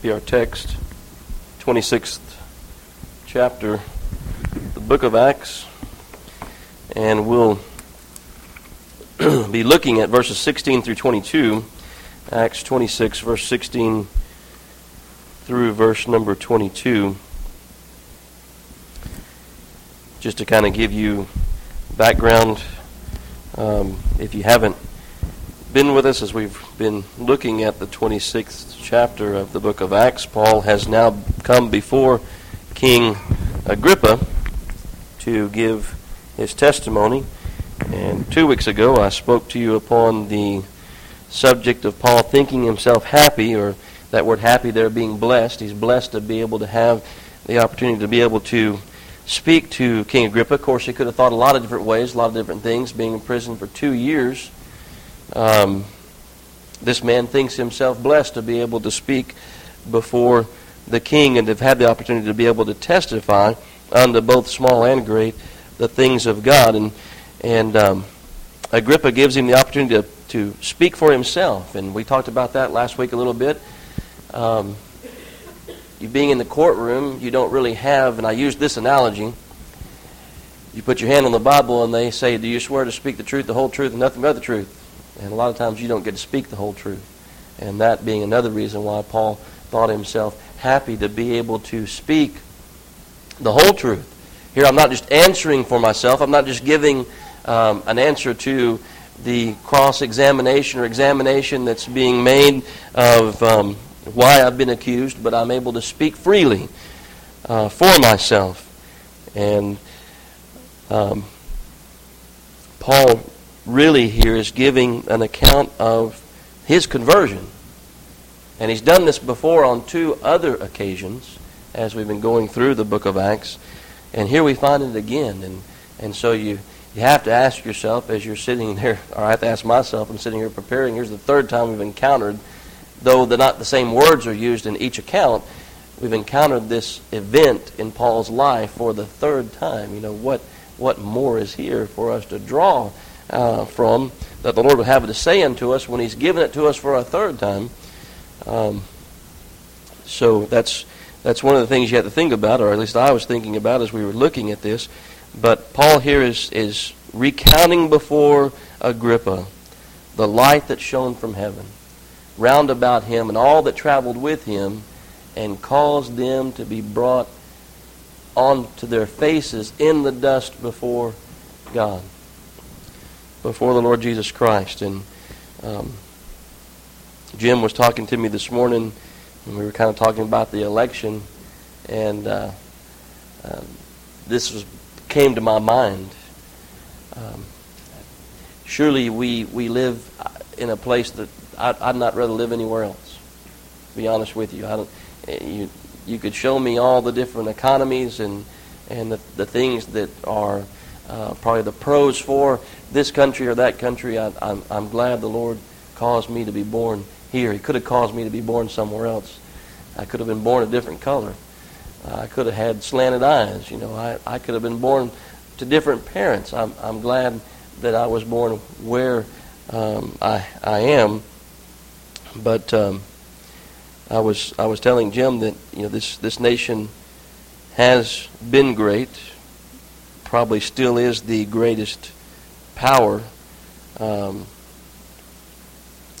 be our text, 26th chapter, the book of Acts, and we'll be looking at verses 16 through 22, Acts 26, verse 16 through verse number 22, just to kind of give you background, if you haven't been with us as we've been looking at the 26th chapter of the book of Acts. Paul has now come before King Agrippa to give his testimony. And 2 weeks ago I spoke to you upon the subject of Paul thinking himself happy, or that word happy there being blessed. He's blessed to be able to have the opportunity to be able to speak to King Agrippa. Of course, he could have thought a lot of different ways, a lot of different things, being in prison for 2 years. This man thinks himself blessed to be able to speak before the king and to have had the opportunity to be able to testify unto both small and great the things of God. And Agrippa gives him the opportunity to speak for himself. And we talked about that last week a little bit. You being in the courtroom, you don't really have, and I used this analogy, you put your hand on the Bible and they say, do you swear to speak the truth, the whole truth, and nothing but the truth? And a lot of times you don't get to speak the whole truth. And that being another reason why Paul thought himself happy to be able to speak the whole truth. Here I'm not just answering for myself. I'm not just giving an answer to the cross-examination or examination that's being made of why I've been accused, but I'm able to speak freely for myself. And Paul really here is giving an account of his conversion. And he's done this before on two other occasions as we've been going through the book of Acts. And here we find it again. And so you have to ask yourself as you're sitting there, or I have to ask myself, I'm sitting here preparing, here's the third time we've encountered, though they're not the same words are used in each account, we've encountered this event in Paul's life for the third time. You know, what more is here for us to draw from that the Lord would have it to say unto us when he's given it to us for a third time? So that's one of the things you have to think about, or at least I was thinking about as we were looking at this. But Paul here is recounting before Agrippa the light that shone from heaven round about him and all that traveled with him, and caused them to be brought onto their faces in the dust before God, before the Lord Jesus Christ. And Jim was talking to me this morning, and we were kind of talking about the election, and this came to my mind. Surely we live in a place that I'd not rather live anywhere else, to be honest with you. You could show me all the different economies and the things that are probably the pros for this country or that country. I'm glad the Lord caused me to be born here. He could have caused me to be born somewhere else. I could have been born a different color. I could have had slanted eyes. You know, I could have been born to different parents. I'm glad that I was born where I am. But I was telling Jim that, you know, this nation has been great, probably still is the greatest power, you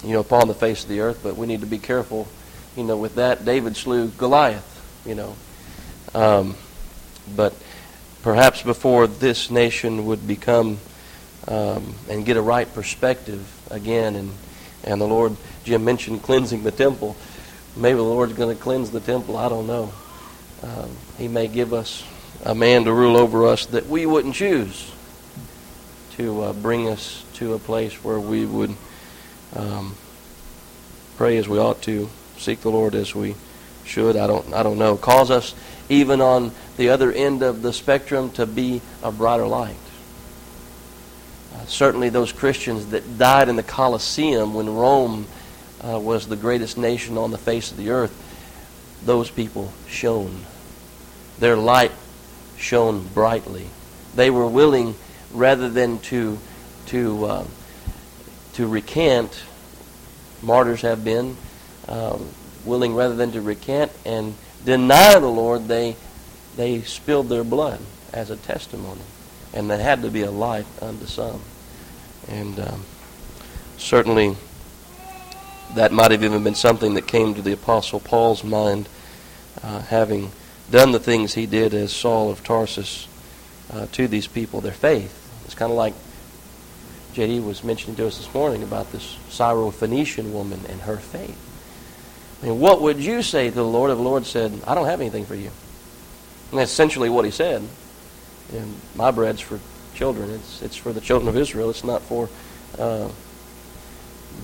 know, upon the face of the earth. But we need to be careful, you know, with that. David slew Goliath, you know. But perhaps before this nation would become and get a right perspective again, and the Lord, Jim mentioned cleansing the temple. Maybe the Lord's going to cleanse the temple. I don't know. He may give us a man to rule over us that we wouldn't choose, to bring us to a place where we would pray as we ought to, seek the Lord as we should. I don't know. Cause us, even on the other end of the spectrum, to be a brighter light. Certainly those Christians that died in the Colosseum when Rome was the greatest nation on the face of the earth, those people shone. Their light shone brightly. They were willing, rather than to recant, martyrs have been, willing rather than to recant and deny the Lord, they spilled their blood as a testimony. And that had to be a light unto some. And certainly that might have even been something that came to the Apostle Paul's mind, having done the things he did as Saul of Tarsus to these people, their faith. It's kind of like J.D. was mentioning to us this morning about this Syro-Phoenician woman and her faith. I mean, what would you say to the Lord if the Lord said, I don't have anything for you? And that's essentially what he said. And my bread's for children. It's for the children of Israel. It's not for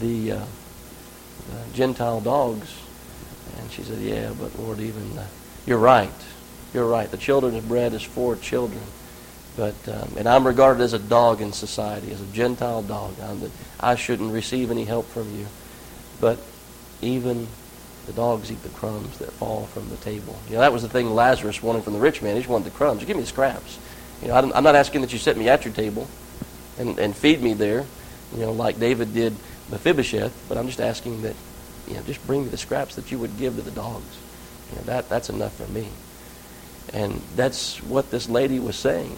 the Gentile dogs. And she said, yeah, but Lord, even you're right. You're right. The children's bread is for children. But and I'm regarded as a dog in society, as a Gentile dog. I shouldn't receive any help from you. But even the dogs eat the crumbs that fall from the table. You know, that was the thing Lazarus wanted from the rich man. He just wanted the crumbs. Just give me the scraps. You know, I'm not asking that you set me at your table and feed me there, you know, like David did Mephibosheth. But I'm just asking that, you know, just bring me the scraps that you would give to the dogs. You know, that's enough for me. And that's what this lady was saying.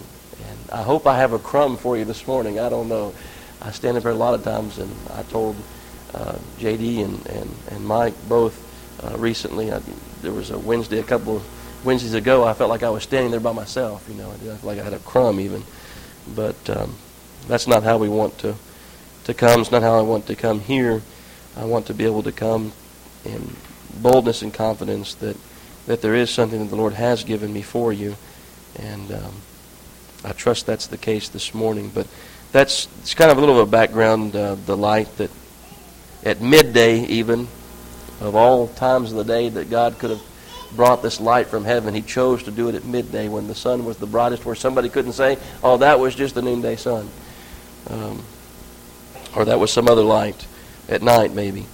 And I hope I have a crumb for you this morning. I don't know. I stand up here a lot of times, and I told J.D. and Mike both recently, there was a Wednesday, a couple of Wednesdays ago, I felt like I was standing there by myself, you know, like I had a crumb even. But that's not how we want to come. It's not how I want to come here. I want to be able to come in boldness and confidence that there is something that the Lord has given me for you. And I trust that's the case this morning. But it's kind of a little of a background, the light that at midday even, of all times of the day that God could have brought this light from heaven, he chose to do it at midday when the sun was the brightest, where somebody couldn't say, oh, that was just the noonday sun. Or that was some other light at night maybe.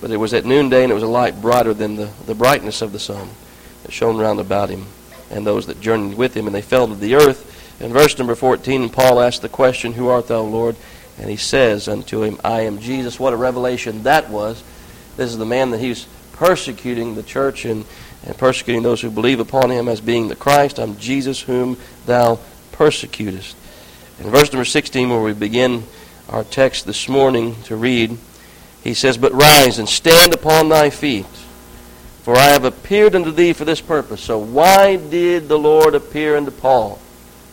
But it was at noonday, and it was a light brighter than the brightness of the sun that shone round about him and those that journeyed with him, and they fell to the earth. In verse number 14, Paul asked the question, who art thou, Lord? And he says unto him, I am Jesus. What a revelation that was. This is the man that he's persecuting the church and persecuting those who believe upon him as being the Christ. I'm Jesus whom thou persecutest. In verse number 16, where we begin our text this morning to read, he says, but rise and stand upon thy feet, for I have appeared unto thee for this purpose. So why did the Lord appear unto Paul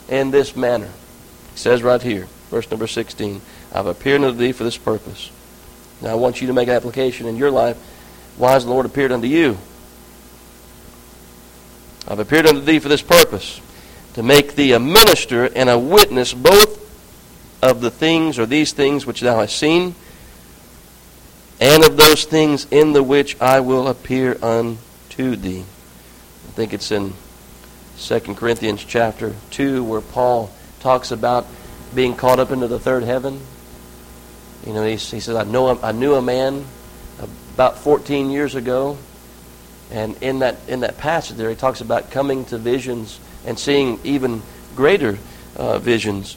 in this manner? He says right here, verse number 16, I've appeared unto thee for this purpose. Now, I want you to make an application in your life. Why has the Lord appeared unto you? I've appeared unto thee for this purpose, to make thee a minister and a witness both of the things, or these things, which thou hast seen, and of those things in the which I will appear unto thee. I think it's in 2 Corinthians chapter 2 where Paul talks about being caught up into the third heaven. You know, he says, I knew a man about 14 years ago, and in that passage there, he talks about coming to visions and seeing even greater visions.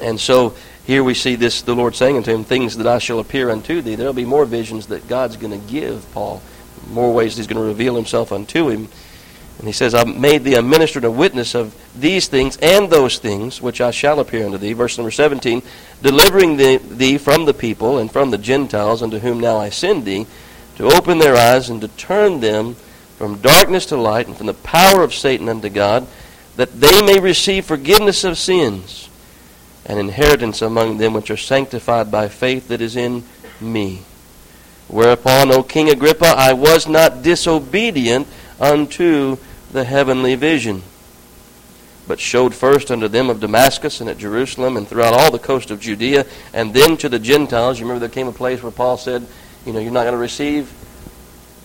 And so here we see this, the Lord saying unto him, things that I shall appear unto thee. There'll be more visions that God's going to give Paul, more ways he's going to reveal himself unto him. And he says, I've made thee a minister and a witness of these things and those things which I shall appear unto thee. Verse number 17, delivering thee from the people and from the Gentiles unto whom now I send thee, to open their eyes and to turn them from darkness to light and from the power of Satan unto God, that they may receive forgiveness of sins and inheritance among them which are sanctified by faith that is in me. Whereupon, O King Agrippa, I was not disobedient unto the heavenly vision, but showed first unto them of Damascus and at Jerusalem and throughout all the coast of Judea, and then to the Gentiles. You remember there came a place where Paul said, you know, you're not going to receive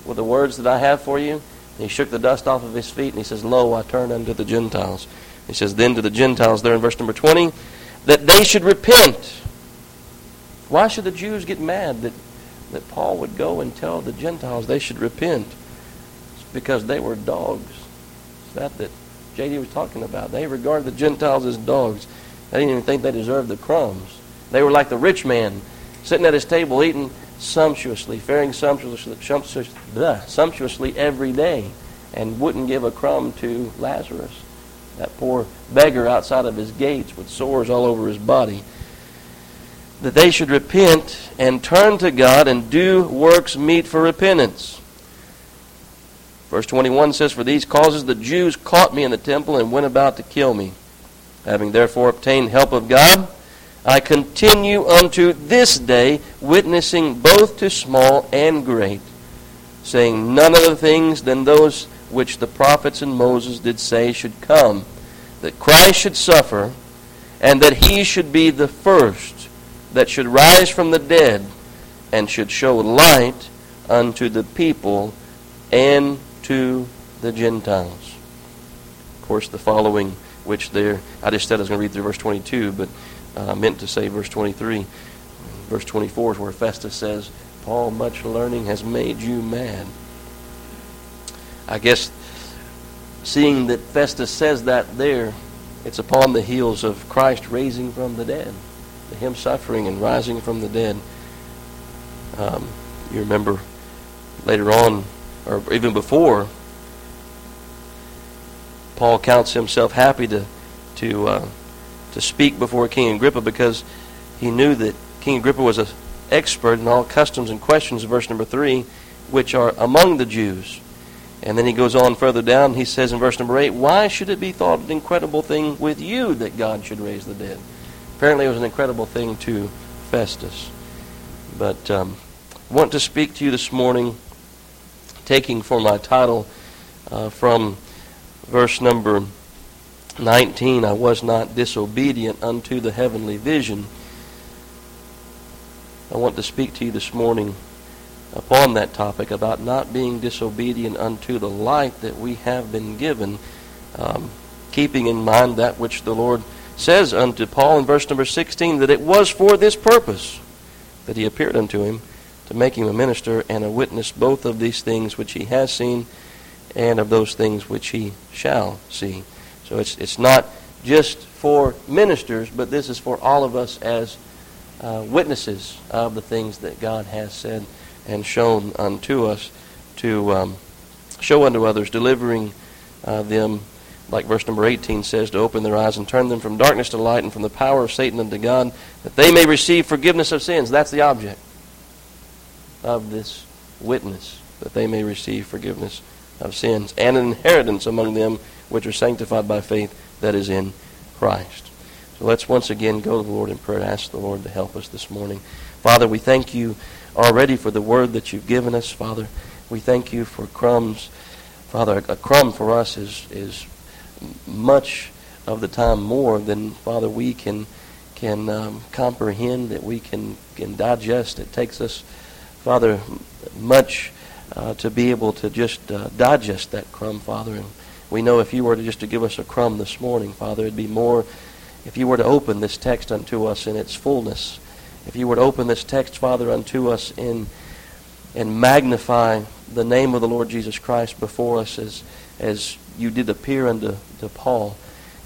with the words that I have for you. And he shook the dust off of his feet and he says, lo, I turn unto the Gentiles. He says, then to the Gentiles there in verse number 20, that they should repent. Why should the Jews get mad that Paul would go and tell the Gentiles they should repent? It's because they were dogs. It's that J.D. was talking about. They regarded the Gentiles as dogs. They didn't even think they deserved the crumbs. They were like the rich man sitting at his table eating sumptuously, faring sumptuously every day, and wouldn't give a crumb to Lazarus, that poor beggar outside of his gates with sores all over his body, that they should repent and turn to God and do works meet for repentance. Verse 21 says, "For these causes the Jews caught me in the temple and went about to kill me. Having therefore obtained help of God, I continue unto this day, witnessing both to small and great, saying none other things than those which the prophets and Moses did say should come, that Christ should suffer, and that he should be the first that should rise from the dead, and should show light unto the people and to the Gentiles." Of course, the following, which there, I just said I was going to read through verse 22, but I meant to say verse 23. Verse 24 is where Festus says, "Paul, much learning has made you mad." I guess seeing that Festus says that there, it's upon the heels of Christ raising from the dead, him suffering and rising from the dead. You remember later on, or even before, Paul counts himself happy to speak before King Agrippa, because he knew that King Agrippa was an expert in all customs and questions, verse number 3, which are among the Jews. And then he goes on further down. He says in verse number 8, "Why should it be thought an incredible thing with you that God should raise the dead?" Apparently it was an incredible thing to Festus. But I want to speak to you this morning, taking for my title from verse number 19, "I was not disobedient unto the heavenly vision." I want to speak to you this morning upon that topic about not being disobedient unto the light that we have been given, keeping in mind that which the Lord says unto Paul in verse number 16, that it was for this purpose that he appeared unto him, to make him a minister and a witness both of these things which he has seen and of those things which he shall see. So it's not just for ministers, but this is for all of us as witnesses of the things that God has said and shown unto us, to show unto others, delivering them, like verse number 18 says, to open their eyes and turn them from darkness to light and from the power of Satan unto God, that they may receive forgiveness of sins. That's the object of this witness, that they may receive forgiveness of sins and an inheritance among them which are sanctified by faith that is in Christ. So let's once again go to the Lord in prayer and ask the Lord to help us this morning. Father, we thank you already for the word that you've given us, Father. We thank you for crumbs. Father, a crumb for us is much of the time more than, Father, we can comprehend, that we can digest. It takes us, Father, much to be able to just digest that crumb, Father. And we know if you were to give us a crumb this morning, Father, it'd be more if you were to open this text unto us in its fullness. If you were to open this text, Father, unto us and magnify the name of the Lord Jesus Christ before us, as you did appear unto Paul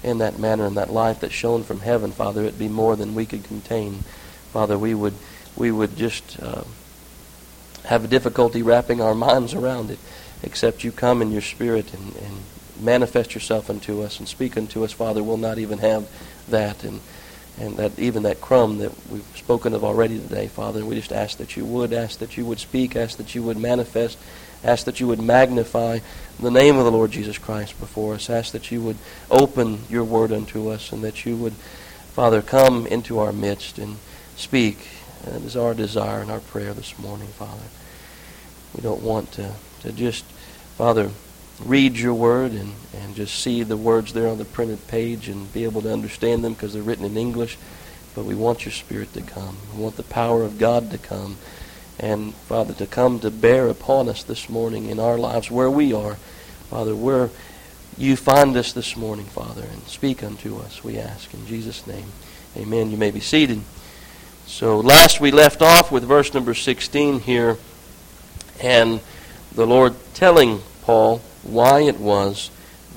in that manner, in that light that shone from heaven, Father, it'd be more than we could contain. Father, we would just have a difficulty wrapping our minds around it, except you come in your Spirit and manifest yourself unto us and speak unto us, Father. We'll not even have that, and that even that crumb that we've spoken of already today, Father. We just ask that you would, speak, ask that you would manifest, ask that you would magnify the name of the Lord Jesus Christ before us. Ask that you would open your word unto us, and that you would, Father, come into our midst and speak. That is our desire and our prayer this morning, Father. We don't want to just, Father, read your word and just see the words there on the printed page and be able to understand them because they're written in English. But we want your Spirit to come. We want the power of God to come. And, Father, to come to bear upon us this morning in our lives where we are, Father, where you find us this morning, Father. And speak unto us, we ask in Jesus' name. Amen. You may be seated. So last we left off with verse number 16 here, and the Lord telling Paul why it was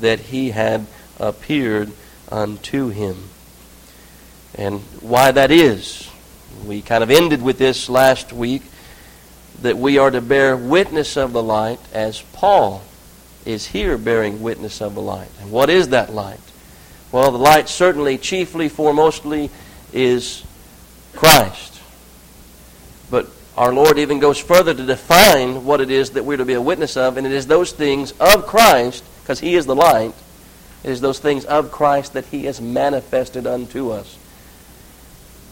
that he had appeared unto him, and why that is. We kind of ended with this last week, that we are to bear witness of the light as Paul is here bearing witness of the light. And what is that light? Well, the light certainly, chiefly, foremostly, is Christ. But our Lord even goes further to define what it is that we're to be a witness of, and it is those things of Christ, because He is the light, it is those things of Christ that He has manifested unto us.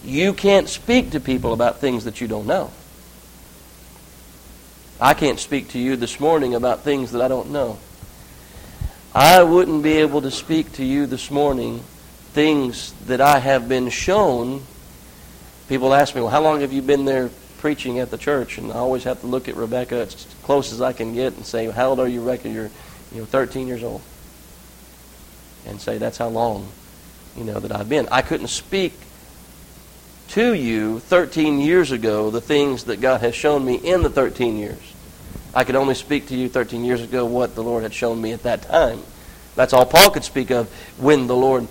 You can't speak to people about things that you don't know. I can't speak to you this morning about things that I don't know. I wouldn't be able to speak to you this morning things that I have been shown. People ask me, well, how long have you been there preaching at the church? And I always have to look at Rebecca as close as I can get and say, how old are you, Rebecca? You're 13 years old. And say, that's how long that I've been. I couldn't speak to you 13 years ago the things that God has shown me in the 13 years. I could only speak to you 13 years ago what the Lord had shown me at that time. That's all Paul could speak of when the Lord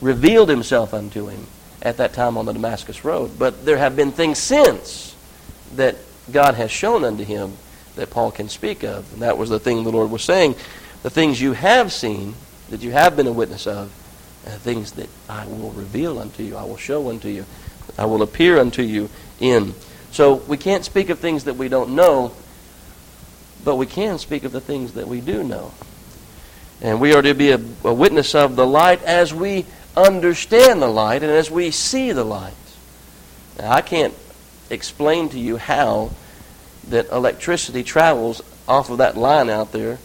revealed Himself unto him at that time on the Damascus Road. But there have been things since that God has shown unto him that Paul can speak of. And that was the thing the Lord was saying. The things you have seen, that you have been a witness of, and the things that I will reveal unto you, I will show unto you, I will appear unto you in. So we can't speak of things that we don't know, but we can speak of the things that we do know. And we are to be a witness of the light as we understand the light and as we see the light. Now, I can't explain to you how that electricity travels off of that line out there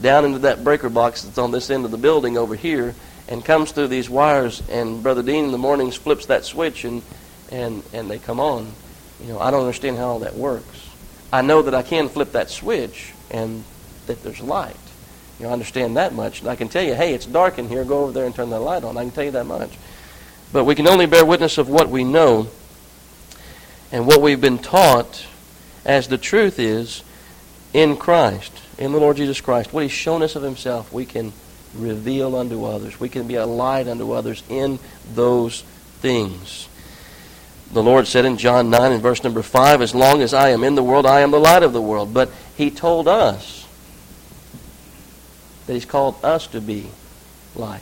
down into that breaker box that's on this end of the building over here and comes through these wires, and Brother Dean in the mornings flips that switch and they come on. I don't understand how all that works. I know that I can flip that switch and that there's light. I understand that much. And I can tell you, hey, it's dark in here. Go over there and turn that light on. I can tell you that much. But we can only bear witness of what we know and what we've been taught as the truth is in Christ, in the Lord Jesus Christ. What He's shown us of Himself, we can reveal unto others. We can be a light unto others in those things. The Lord said in John 9 and verse number 5, as long as I am in the world, I am the light of the world. But He told us that He's called us to be light.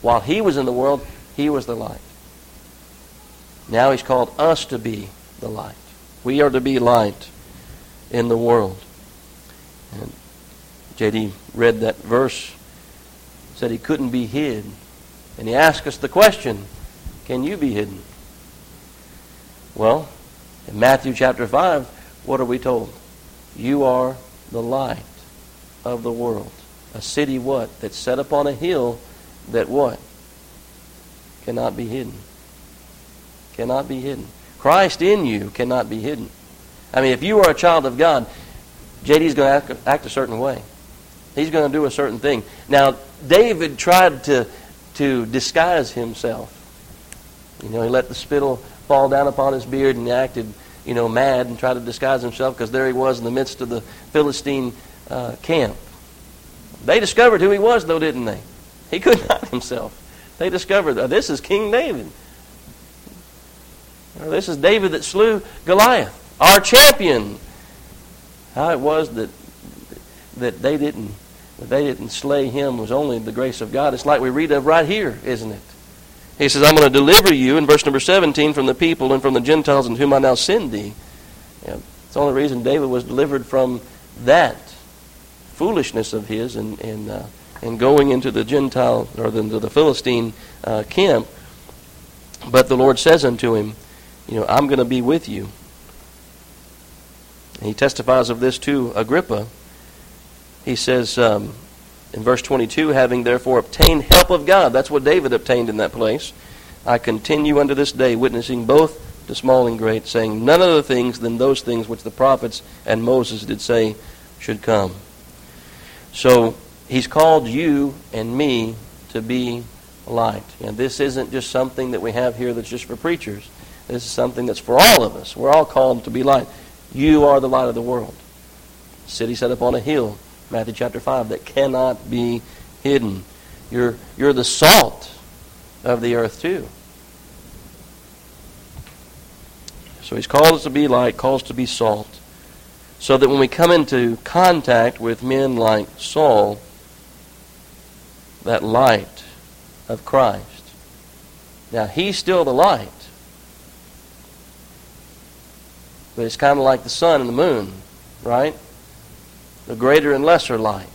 While He was in the world, He was the light. Now He's called us to be the light. We are to be light in the world. And J.D. read that verse, said He couldn't be hid. And he asked us the question, can you be hidden? Well, in Matthew chapter 5, what are we told? You are the light of the world. A city what? That's set upon a hill that what? Cannot be hidden. Cannot be hidden. Christ in you cannot be hidden. I mean, if you are a child of God, JD's going to act a certain way. He's going to do a certain thing. Now, David tried to disguise himself. He let the spittle fall down upon his beard and acted, mad and tried to disguise himself because there he was in the midst of the Philistine camp. They discovered who he was, though, didn't they? He couldn't hide himself. They discovered, this is King David. This is David that slew Goliath, our champion. How it was that they didn't slay him was only the grace of God. It's like we read of right here, isn't it? He says, I'm going to deliver you, in verse number 17, from the people and from the Gentiles in whom I now send thee. It's the only reason David was delivered from that foolishness of his and going into the Gentile or into the Philistine camp. But the Lord says unto him, I'm going to be with you. And he testifies of this to Agrippa. He says in verse 22, having therefore obtained help of God, that's what David obtained in that place, I continue unto this day, witnessing both to small and great, saying none other things than those things which the prophets and Moses did say should come. So He's called you and me to be light. And this isn't just something that we have here that's just for preachers. This is something that's for all of us. We're all called to be light. You are the light of the world. City set upon a hill, Matthew chapter 5, that cannot be hidden. You're the salt of the earth too. So He's called us to be light, calls to be salt. so that when we come into contact with men like Saul, that light of Christ. Now, he's still the light. But it's kind of like the sun and the moon, right? The greater and lesser light.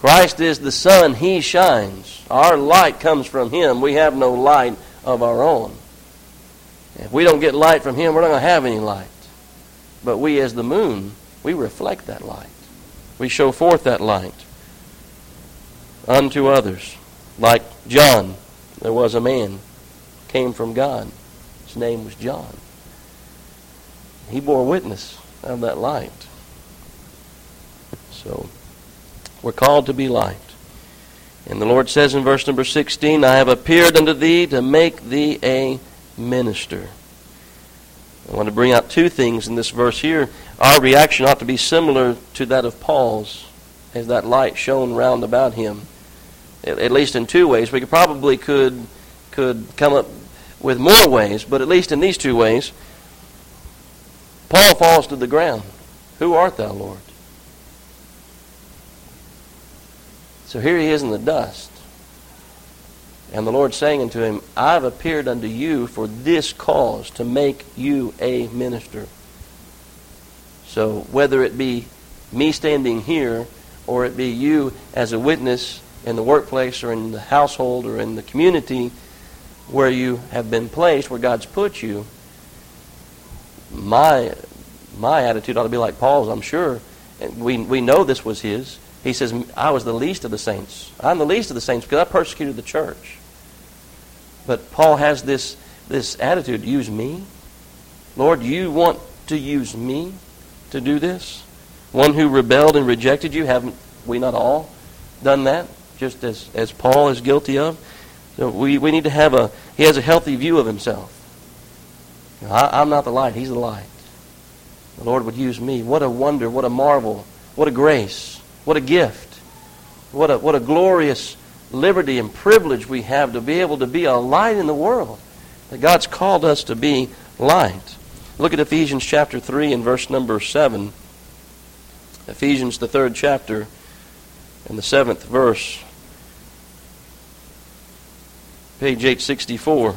Christ is the sun. He shines. Our light comes from Him. We have no light of our own. If we don't get light from Him, we're not going to have any light. But we as the moon, we reflect that light. We show forth that light unto others. Like John, there was a man, came from God. His name was John. He bore witness of that light. So, we're called to be light. And the Lord says in verse number 16, I have appeared unto thee to make thee a minister. I want to bring out two things in this verse here. Our reaction ought to be similar to that of Paul's as that light shone round about him. At least in two ways. We could probably could come up with more ways, but at least in these two ways, Paul falls to the ground. Who art thou, Lord? So here he is in the dust. And the Lord saying unto him, I have appeared unto you for this cause, to make you a minister. So whether it be me standing here, or it be you as a witness in the workplace, or in the household, or in the community, where you have been placed, where God's put you, my attitude ought to be like Paul's, I'm sure. And we know this was his. He says, I was the least of the saints. I'm the least of the saints because I persecuted the church. But Paul has this attitude, use me. Lord, you want to use me to do this? One who rebelled and rejected you, haven't we not all done that? Just as Paul is guilty of. So we need to have he has a healthy view of himself. You know, I'm not the light, he's the light. The Lord would use me. What a wonder, what a marvel, what a grace. What a gift. What a glorious liberty and privilege we have to be able to be a light in the world. That God's called us to be light. Look at Ephesians chapter 3 and verse number 7. Ephesians, the 3rd chapter and the 7th verse. Page 864.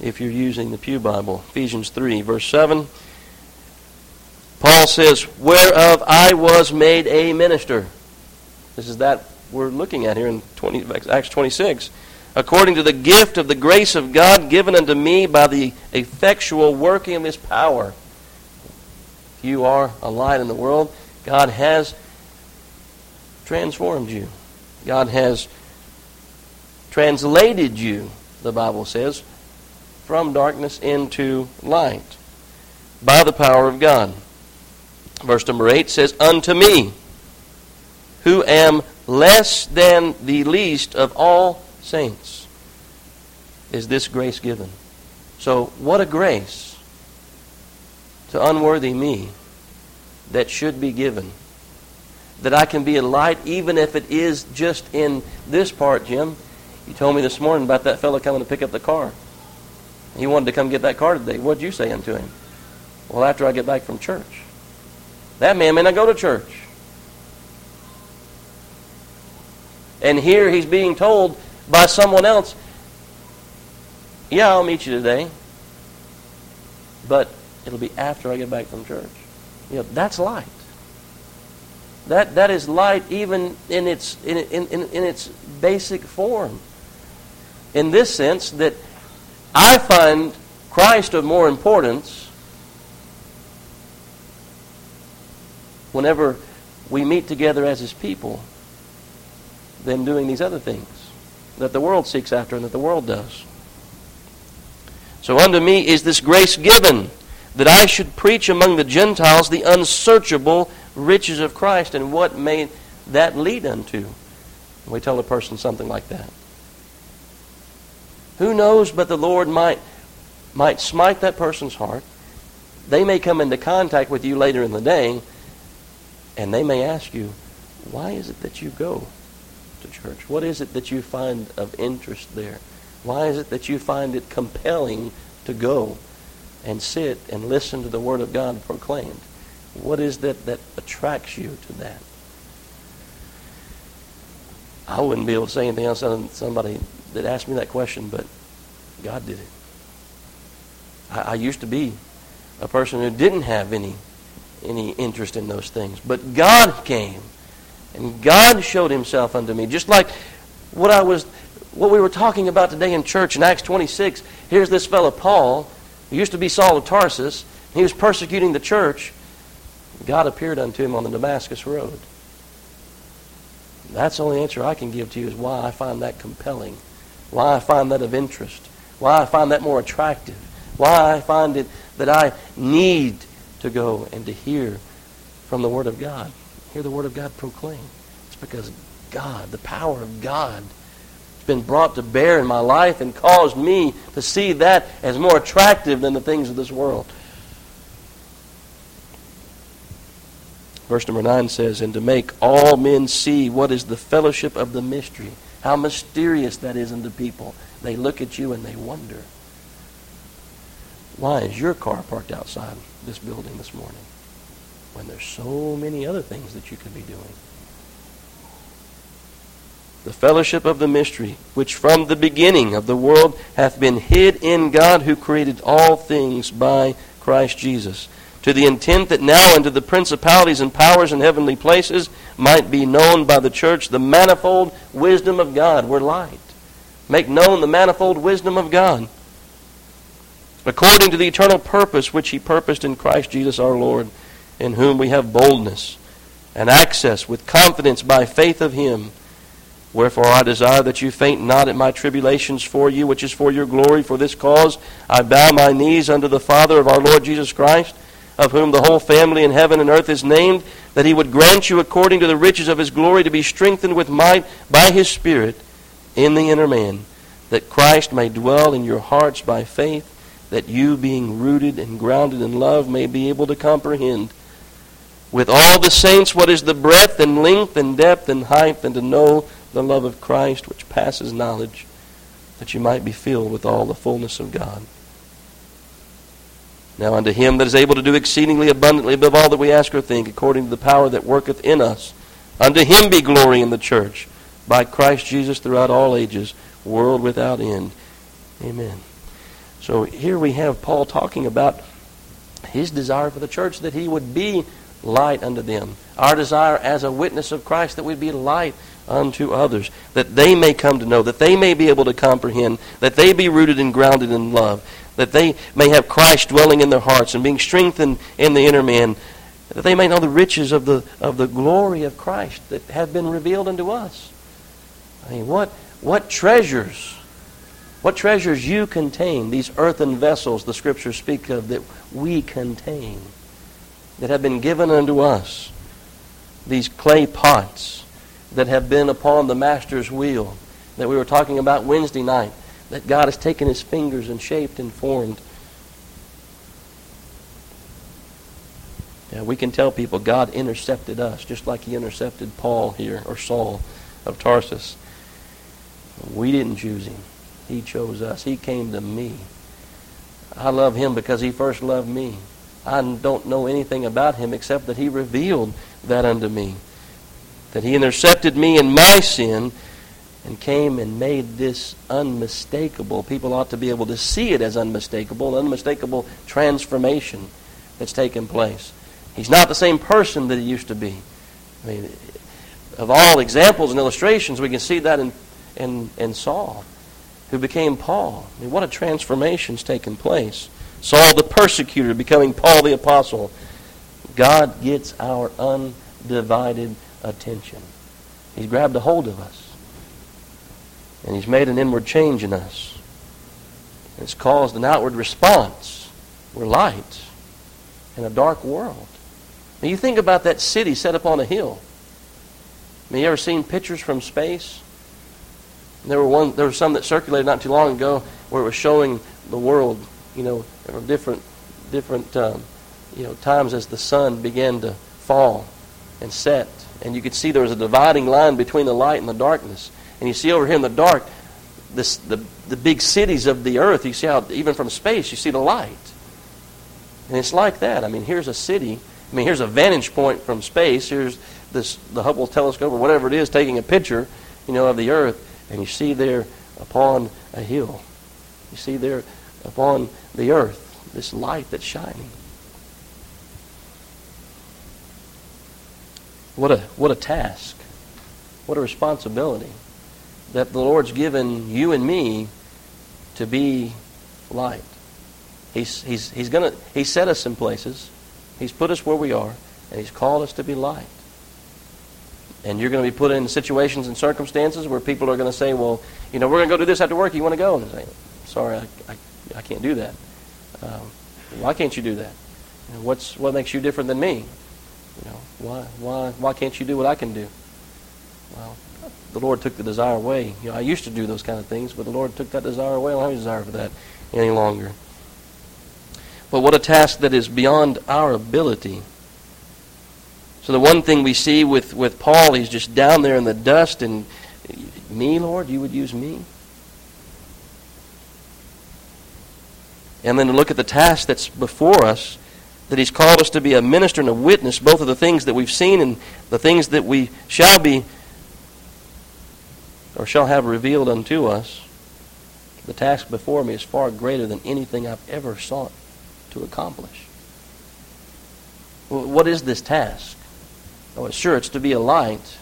If you're using the Pew Bible. Ephesians 3, verse 7. Paul says, whereof I was made a minister. This is that we're looking at here in Acts 26. According to the gift of the grace of God given unto me by the effectual working of His power. If you are a light in the world, God has transformed you. God has translated you, the Bible says, from darkness into light by the power of God. Verse number 8 says, unto me, who am less than the least of all saints, is this grace given. So what a grace to unworthy me that should be given. That I can be a light even if it is just in this part, Jim. You told me this morning about that fellow coming to pick up the car. He wanted to come get that car today. What did you say unto him? Well, after I get back from church. That man may not go to church. And here he's being told by someone else, yeah, I'll meet you today, but it'll be after I get back from church. You know, that's light. That is light even in its in its basic form. In this sense that I find Christ of more importance whenever we meet together as His people than doing these other things that the world seeks after and that the world does. So unto me is this grace given, that I should preach among the Gentiles the unsearchable riches of Christ, and what may that lead unto? And we tell a person something like that. Who knows but the Lord might smite that person's heart. They may come into contact with you later in the day, and they may ask you, why is it that you go to church? What is it that you find of interest there? Why is it that you find it compelling to go? and sit and listen to the Word of God proclaimed? What is that that attracts you to that? I wouldn't be able to say anything else other than somebody that asked me that question, but God did it. I used to be a person who didn't have any interest in those things, but God came and God showed Himself unto me, just like what we were talking about today in church in Acts 26. Here's this fellow Paul, who used to be Saul of Tarsus. He was persecuting the church. God appeared unto him on the Damascus Road. That's the only answer I can give to you, is why I find that compelling, why I find that of interest, why I find that more attractive, why I find it that I need to go and to hear from the Word of God, hear the Word of God proclaimed. It's because God, the power of God, has been brought to bear in my life and caused me to see that as more attractive than the things of this world. Verse number 9 says, and to make all men see what is the fellowship of the mystery, how mysterious that is unto people. They look at you and they wonder. Why is your car parked outside this building this morning when there's so many other things that you could be doing? The fellowship of the mystery, which from the beginning of the world hath been hid in God, who created all things by Christ Jesus, to the intent that now unto the principalities and powers in heavenly places might be known by the church the manifold wisdom of God. We're light. Make known the manifold wisdom of God, according to the eternal purpose which He purposed in Christ Jesus our Lord, in whom we have boldness and access with confidence by faith of Him. Wherefore I desire that you faint not at my tribulations for you, which is for your glory. For this cause I bow my knees unto the Father of our Lord Jesus Christ, of whom the whole family in heaven and earth is named, that He would grant you according to the riches of His glory to be strengthened with might by His Spirit in the inner man, that Christ may dwell in your hearts by faith, that you, being rooted and grounded in love, may be able to comprehend with all the saints what is the breadth and length and depth and height, and to know the love of Christ which passes knowledge, that you might be filled with all the fullness of God. Now unto Him that is able to do exceedingly abundantly above all that we ask or think, according to the power that worketh in us, unto Him be glory in the church, by Christ Jesus throughout all ages, world without end. Amen. So here we have Paul talking about his desire for the church, that he would be light unto them. Our desire as a witness of Christ, that we'd be light unto others, that they may come to know, that they may be able to comprehend, that they be rooted and grounded in love, that they may have Christ dwelling in their hearts and being strengthened in the inner man, that they may know the riches of the glory of Christ that have been revealed unto us. I mean, what treasures... what treasures you contain, these earthen vessels the Scriptures speak of that we contain, that have been given unto us, these clay pots that have been upon the Master's wheel that we were talking about Wednesday night, that God has taken His fingers and shaped and formed. Yeah, we can tell people God intercepted us, just like He intercepted Paul here, or Saul of Tarsus. We didn't choose him. He chose us. He came to me. I love Him because He first loved me. I don't know anything about Him except that He revealed that unto me, that He intercepted me in my sin and came and made this unmistakable. People ought to be able to see it as unmistakable, an unmistakable transformation that's taken place. He's not the same person that He used to be. I mean, of all examples and illustrations, we can see that in Saul, who became Paul. I mean, what a transformation's taken place. Saul the persecutor becoming Paul the apostle. God gets our undivided attention. He's grabbed a hold of us. And He's made an inward change in us. It's caused an outward response. We're light in a dark world. Now you think about that city set up on a hill. I mean, you ever seen pictures from space? There were some that circulated not too long ago where it was showing the world, you know, different you know, times as the sun began to fall and set, and you could see there was a dividing line between the light and the darkness. And you see over here in the dark, the big cities of the earth. You see how even from space you see the light. And it's like that. I mean, here's a city. I mean, here's a vantage point from space. Here's this, the Hubble telescope or whatever it is, taking a picture, you know, of the earth. And you see there upon a hill, you see there upon the earth, this light that's shining. What a task. What a responsibility that the Lord's given you and me to be light. He's set us in places. He's put us where we are, and He's called us to be light. And you're going to be put in situations and circumstances where people are going to say, well, you know, we're going to go do this after work. You want to go? And say, sorry, I can't do that. Why can't you do that? You know, what makes you different than me? You know, why can't you do what I can do? Well, the Lord took the desire away. You know, I used to do those kind of things, but the Lord took that desire away. I don't have any desire for that any longer. But what a task that is beyond our ability. So the one thing we see with Paul, he's just down there in the dust, and me, Lord, you would use me? And then to look at the task that's before us, that He's called us to be a minister and a witness, both of the things that we've seen and the things that we shall be or shall have revealed unto us. The task before me is far greater than anything I've ever sought to accomplish. What is this task? Oh, sure, it's to be a light,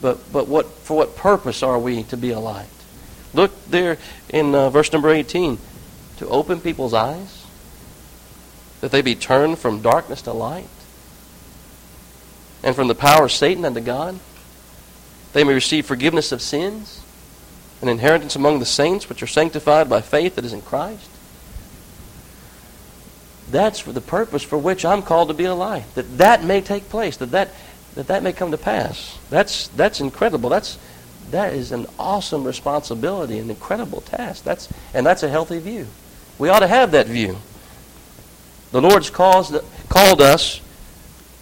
but what for? What purpose are we to be a light? Look there in verse number 18, to open people's eyes, that they be turned from darkness to light, and from the power of Satan unto God. They may receive forgiveness of sins, an inheritance among the saints, which are sanctified by faith that is in Christ. That's for the purpose for which I'm called to be a light. That may take place. That may come to pass. That's incredible. That is an awesome responsibility, an incredible task. That's a healthy view. We ought to have that view. The Lord's called us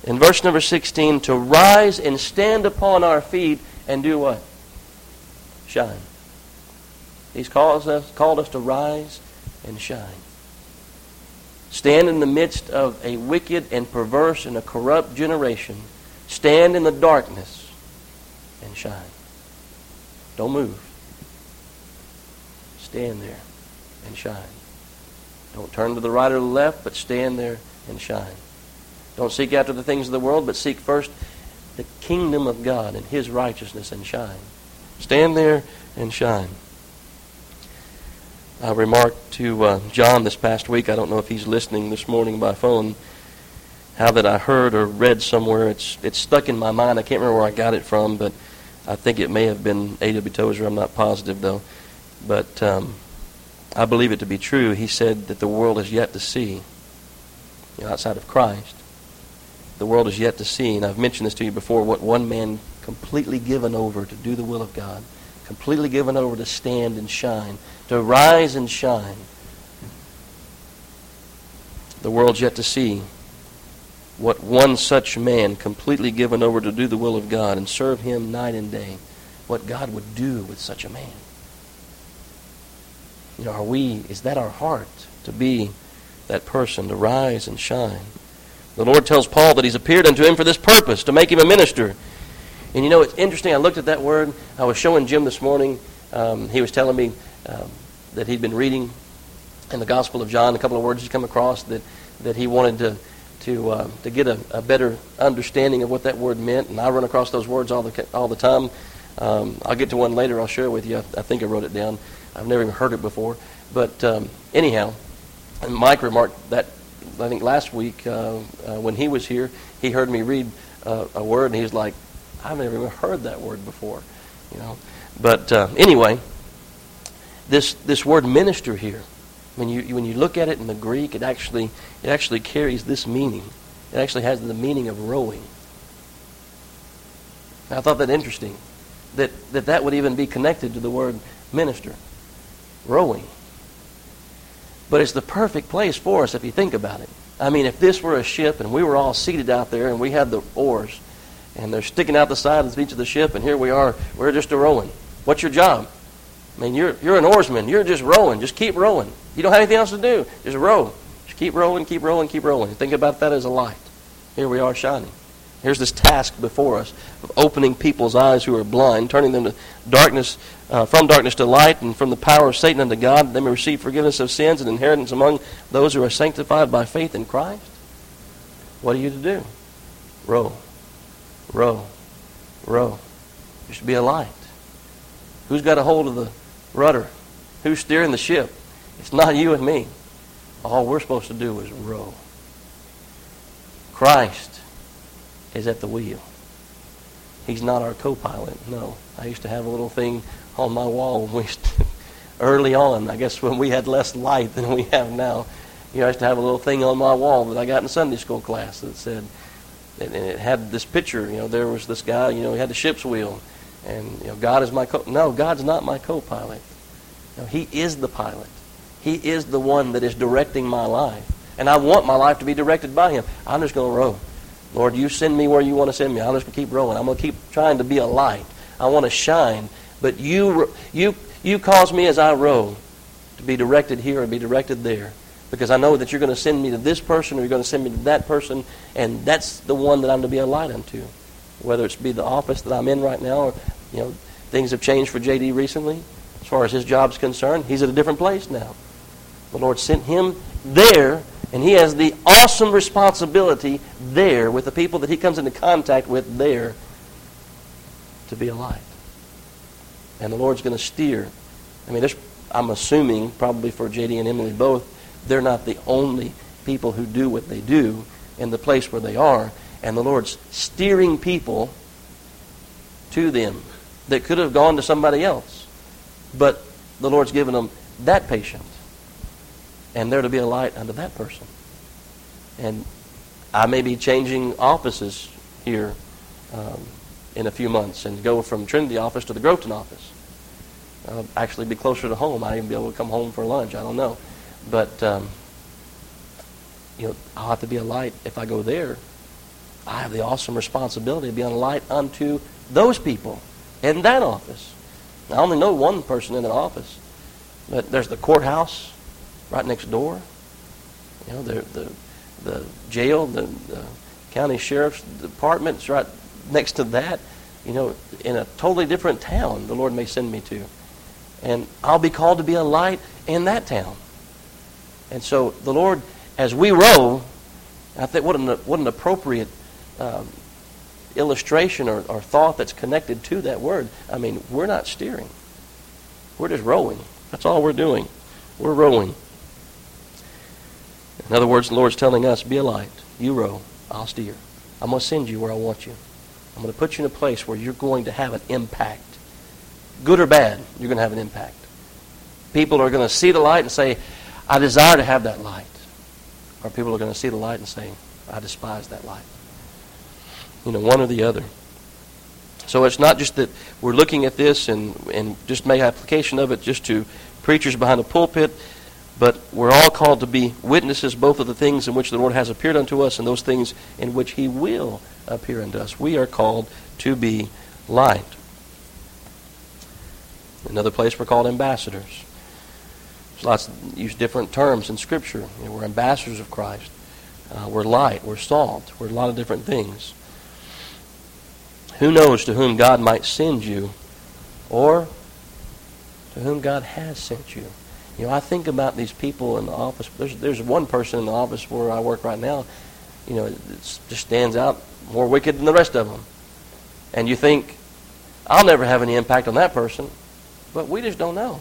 in verse number 16 to rise and stand upon our feet and do what? Shine. He's called us to rise and shine. Stand in the midst of a wicked and perverse and a corrupt generation. Stand in the darkness and shine. Don't move. Stand there and shine. Don't turn to the right or the left, but stand there and shine. Don't seek after the things of the world, but seek first the kingdom of God and His righteousness and shine. Stand there and shine. I remarked to John this past week, I don't know if he's listening this morning by phone, how that I heard or read somewhere. It's stuck in my mind. I can't remember where I got it from, but I think it may have been A.W. Tozer. I'm not positive, though. But I believe it to be true. He said that the world is yet to see, you know, outside of Christ. The world is yet to see, and I've mentioned this to you before, what one man completely given over to do the will of God, completely given over to stand and shine, to rise and shine. The world's yet to see what one such man completely given over to do the will of God and serve Him night and day, what God would do with such a man. You know, is that our heart, to be that person, to rise and shine? The Lord tells Paul that He's appeared unto him for this purpose, to make him a minister. And you know, it's interesting, I looked at that word. I was showing Jim this morning. He was telling me that he'd been reading in the Gospel of John a couple of words he's come across that he wanted to get a better understanding of what that word meant. And I run across those words all the time. I'll get to one later. I'll share it with you. I think I wrote it down. I've never even heard it before. But anyhow, and Mike remarked that, I think last week when he was here, he heard me read a word, and he was like, I've never even heard that word before, you know. But anyway, this word "minister" here, when you look at it in the Greek, it actually carries this meaning. It actually has the meaning of rowing. And I thought that interesting, that would even be connected to the word "minister," rowing. But it's the perfect place for us if you think about it. I mean, if this were a ship and we were all seated out there and we had the oars, and they're sticking out the side of the beach of the ship, and here we are, we're just a-rowing. What's your job? I mean, you're an oarsman. You're just rowing. Just keep rowing. You don't have anything else to do. Just row. Just Keep rolling, keep rolling, keep rolling. Think about that as a light. Here we are shining. Here's this task before us of opening people's eyes who are blind, turning them to darkness, from darkness to light, and from the power of Satan unto God, that they may receive forgiveness of sins and inheritance among those who are sanctified by faith in Christ. What are you to do? Row, row, row. You should be a light. Who's got a hold of the rudder? Who's steering the ship? It's not you and me. All we're supposed to do is row. Christ is at the wheel. He's not our co-pilot, no. I used to have a little thing on my wall when we early on, I guess when we had less light than we have now. You know, I used to have a little thing on my wall that I got in Sunday school class that said, and it had this picture, you know, there was this guy, you know, he had the ship's wheel. And, you know, God is my No, God's not my co-pilot. No, He is the pilot. He is the one that is directing my life. And I want my life to be directed by Him. I'm just going to row. Lord, you send me where you want to send me. I'm just going to keep rowing. I'm going to keep trying to be a light. I want to shine. But you cause me as I row to be directed here and be directed there. Because I know that you're going to send me to this person or you're going to send me to that person. And that's the one that I'm to be a light unto. Whether it's be the office that I'm in right now or, you know, things have changed for J.D. recently. As far as his job's concerned, he's at a different place now. The Lord sent him there, and he has the awesome responsibility there with the people that he comes into contact with there to be a light. And the Lord's going to steer. I mean, I'm assuming, probably for J.D. and Emily both, they're not the only people who do what they do in the place where they are. And the Lord's steering people to them that could have gone to somebody else. But the Lord's given them that patient. And they're to be a light unto that person. And I may be changing offices here in a few months and go from Trinity office to the Groveton office. I'll actually be closer to home. I might even be able to come home for lunch. I don't know. But, you know, I'll have to be a light if I go there. I have the awesome responsibility to be a light unto those people in that office. I only know one person in that office. But there's the courthouse right next door. You know, the jail, the county sheriff's department's right next to that. You know, in a totally different town the Lord may send me to. And I'll be called to be a light in that town. And so the Lord, as we row, I think what an appropriate illustration or thought that's connected to that word. I mean, we're not steering. We're just rowing. That's all we're doing. We're rowing. In other words, the Lord's telling us, be a light. You row. I'll steer. I'm going to send you where I want you. I'm going to put you in a place where you're going to have an impact. Good or bad, you're going to have an impact. People are going to see the light and say, I desire to have that light. Or people are going to see the light and say, I despise that light. You know, one or the other. So it's not just that we're looking at this and just make application of it just to preachers behind a pulpit, but we're all called to be witnesses both of the things in which the Lord has appeared unto us and those things in which He will appear unto us. We are called to be light. Another place we're called ambassadors. There's lots of use different terms in Scripture. You know, we're ambassadors of Christ. We're light. We're salt. We're a lot of different things. Who knows to whom God might send you or to whom God has sent you. You know, I think about these people in the office. There's one person in the office where I work right now, you know, it just stands out more wicked than the rest of them. And you think, I'll never have any impact on that person. But we just don't know.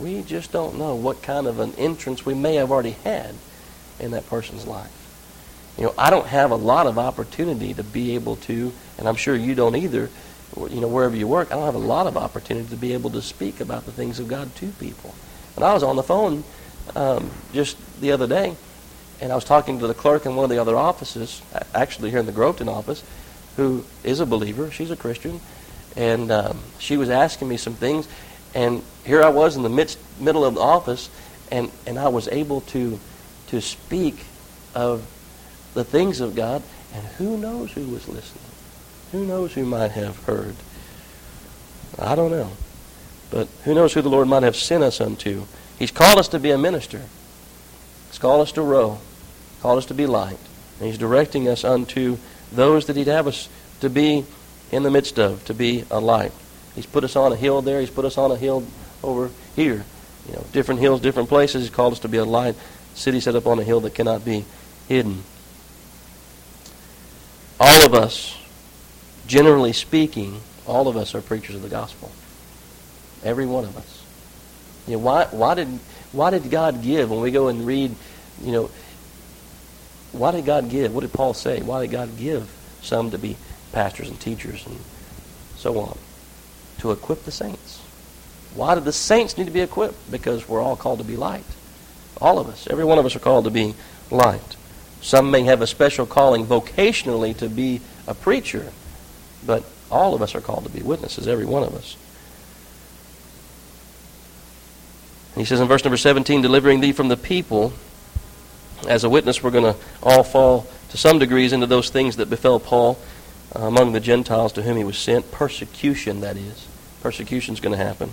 We just don't know what kind of an entrance we may have already had in that person's life. You know, I don't have a lot of opportunity to be able to, and I'm sure you don't either, you know, wherever you work, I don't have a lot of opportunity to be able to speak about the things of God to people. And I was on the phone just the other day, and I was talking to the clerk in one of the other offices, actually here in the Groveton office, who is a believer. She's a Christian. And she was asking me some things. And here I was in the middle of the office, and I was able to speak of the things of God, and who knows who was listening? Who knows who might have heard? I don't know. But who knows who the Lord might have sent us unto? He's called us to be a minister. He's called us to row, called us to be light. And He's directing us unto those that He'd have us to be in the midst of, to be a light. He's put us on a hill there. He's put us on a hill over here. You know, different hills, different places. He's called us to be a light. City set up on a hill that cannot be hidden. All of us, generally speaking, all of us are preachers of the gospel. Every one of us. You know, why did God give? When we go and read, you know, why did God give? What did Paul say? Why did God give some to be pastors and teachers and so on? To equip the saints. Why do the saints need to be equipped? Because we're all called to be light. All of us. Every one of us are called to be light. Some may have a special calling vocationally to be a preacher, but all of us are called to be witnesses, every one of us. He says in verse number 17, delivering thee from the people. As a witness, we're going to all fall to some degrees into those things that befell Paul among the Gentiles to whom he was sent. Persecution, that is. Persecution's going to happen.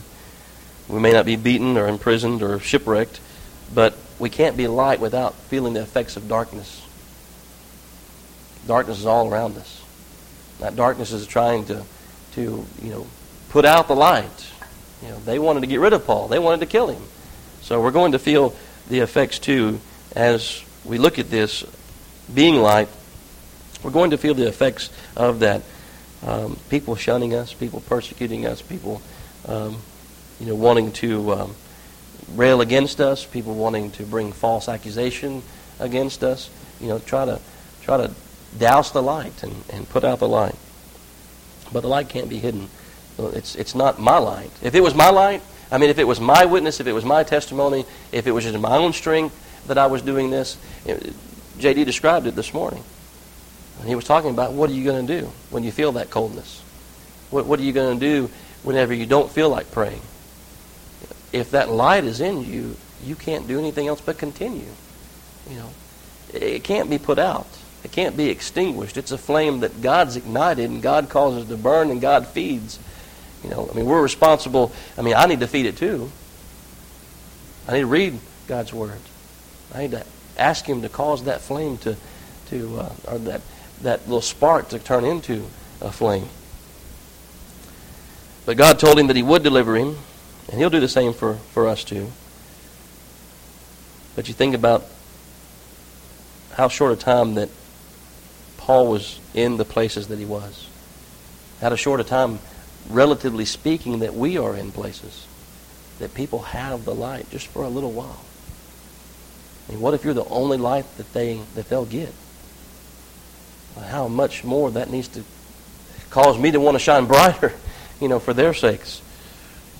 We may not be beaten or imprisoned or shipwrecked, but we can't be light without feeling the effects of darkness. Darkness is all around us. That darkness is trying to put out the light. You know, they wanted to get rid of Paul. They wanted to kill him. So we're going to feel the effects too as we look at this being light. We're going to feel the effects of that. People shunning us, people persecuting us, people wanting to rail against us, people wanting to bring false accusation against us, try to douse the light and put out the light. But the light can't be hidden. It's not my light. If it was my light, I mean, if it was my witness, if it was my testimony, if it was just my own strength that I was doing this, J.D. described it this morning. And he was talking about, what are you going to do when you feel that coldness? What are you going to do whenever you don't feel like praying? If that light is in you, you can't do anything else but continue. You know, it can't be put out. It can't be extinguished. It's a flame that God's ignited and God causes to burn and God feeds. You know, I mean, we're responsible. I mean, I need to feed it too. I need to read God's Word. I need to ask Him to cause that flame to, or that little spark to turn into a flame. But God told him that He would deliver him, and He'll do the same for us too. But you think about how short a time that Paul was in the places that he was. How short a time, relatively speaking, that we are in places that people have the light just for a little while. I mean, what if you're the only light that they'll get? How much more that needs to cause me to want to shine brighter, for their sakes.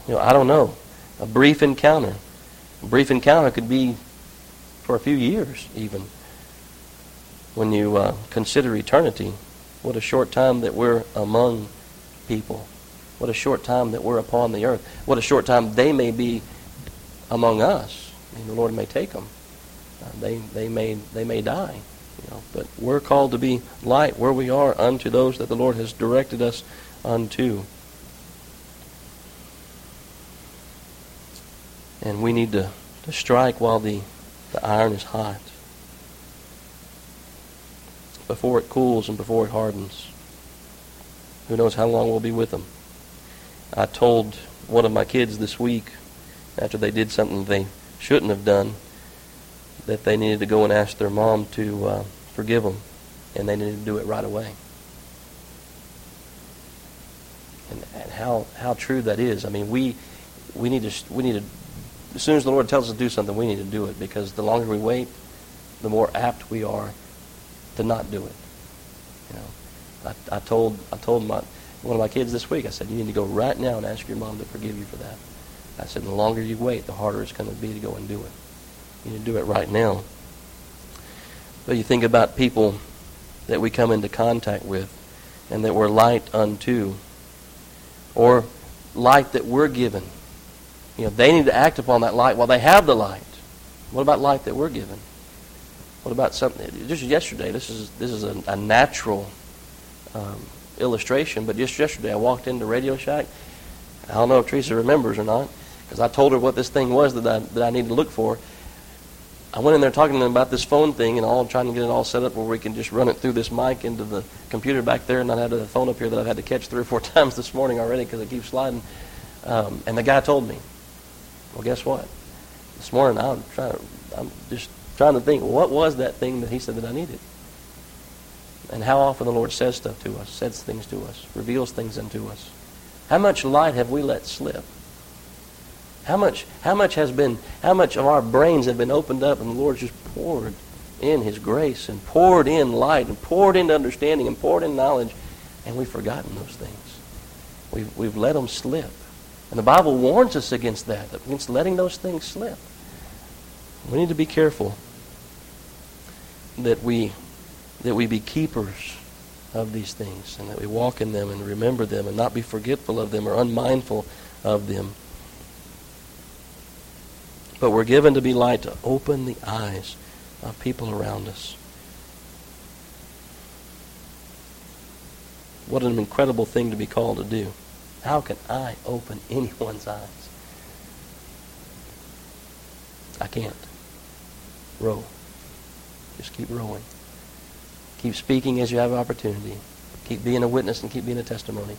I don't know. A brief encounter. A brief encounter could be for a few years even. When you consider eternity, what a short time that we're among people. What a short time that we're upon the earth. What a short time they may be among us. I mean, the Lord may take them. They may die. But we're called to be light where we are unto those that the Lord has directed us unto. And we need to strike while the iron is hot, before it cools and before it hardens. Who knows how long we'll be with them. I told one of my kids this week, after they did something they shouldn't have done, that they needed to go and ask their mom to forgive them, and they needed to do it right away. And how true that is. I mean, we need to, as soon as the Lord tells us to do something, we need to do it, because the longer we wait, the more apt we are to not do it. I told one of my kids this week. I said, you need to go right now and ask your mom to forgive you for that. I said, the longer you wait, the harder it's going to be to go and do it. You need to do it right now. But you think about people that we come into contact with and that we're light unto, or light that we're given. They need to act upon that light while they have the light. What about light that we're given? What about something? Just yesterday, this is a natural illustration, but just yesterday I walked into Radio Shack. I don't know if Teresa remembers or not, because I told her what this thing was that I needed to look for. I went in there talking to them about this phone thing and all, trying to get it all set up where we can just run it through this mic into the computer back there, and I had a phone up here that I've had to catch 3 or 4 times this morning already because it keeps sliding. And the guy told me, well, guess what? This morning I'm just trying to think, what was that thing that he said that I needed? And how often the Lord says stuff to us, says things to us, reveals things unto us. How much light have we let slip? How much of our brains have been opened up and the Lord's just poured in His grace and poured in light and poured into understanding and poured in knowledge, and we've forgotten those things. We've let them slip. And the Bible warns us against that, against letting those things slip. We need to be careful that we be keepers of these things, and that we walk in them and remember them and not be forgetful of them or unmindful of them. But we're given to be light to open the eyes of people around us. What an incredible thing to be called to do. How can I open anyone's eyes? I can't. Row. Just keep rowing. Keep speaking as you have opportunity. Keep being a witness and keep being a testimony.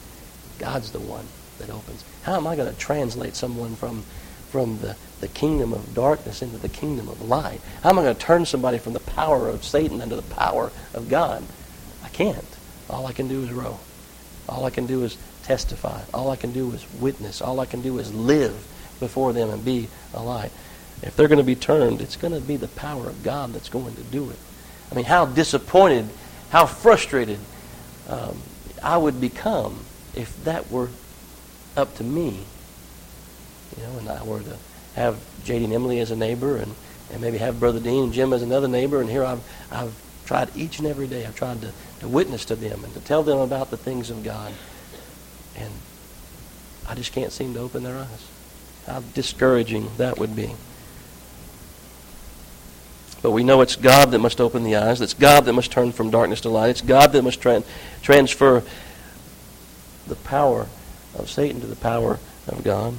God's the one that opens. How am I going to translate someone from the kingdom of darkness into the kingdom of light? How am I going to turn somebody from the power of Satan into the power of God? I can't. All I can do is row. All I can do is testify. All I can do is witness. All I can do is live before them and be a light. If they're going to be turned, it's going to be the power of God that's going to do it. I mean, how disappointed, how frustrated I would become if that were up to me. You know, and I were to have J.D. and Emily as a neighbor, and maybe have Brother Dean and Jim as another neighbor. And here I've tried each and every day. I've tried to witness to them and to tell them about the things of God. And I just can't seem to open their eyes. How discouraging that would be. But we know it's God that must open the eyes. It's God that must turn from darkness to light. It's God that must transfer the power of Satan to the power of God.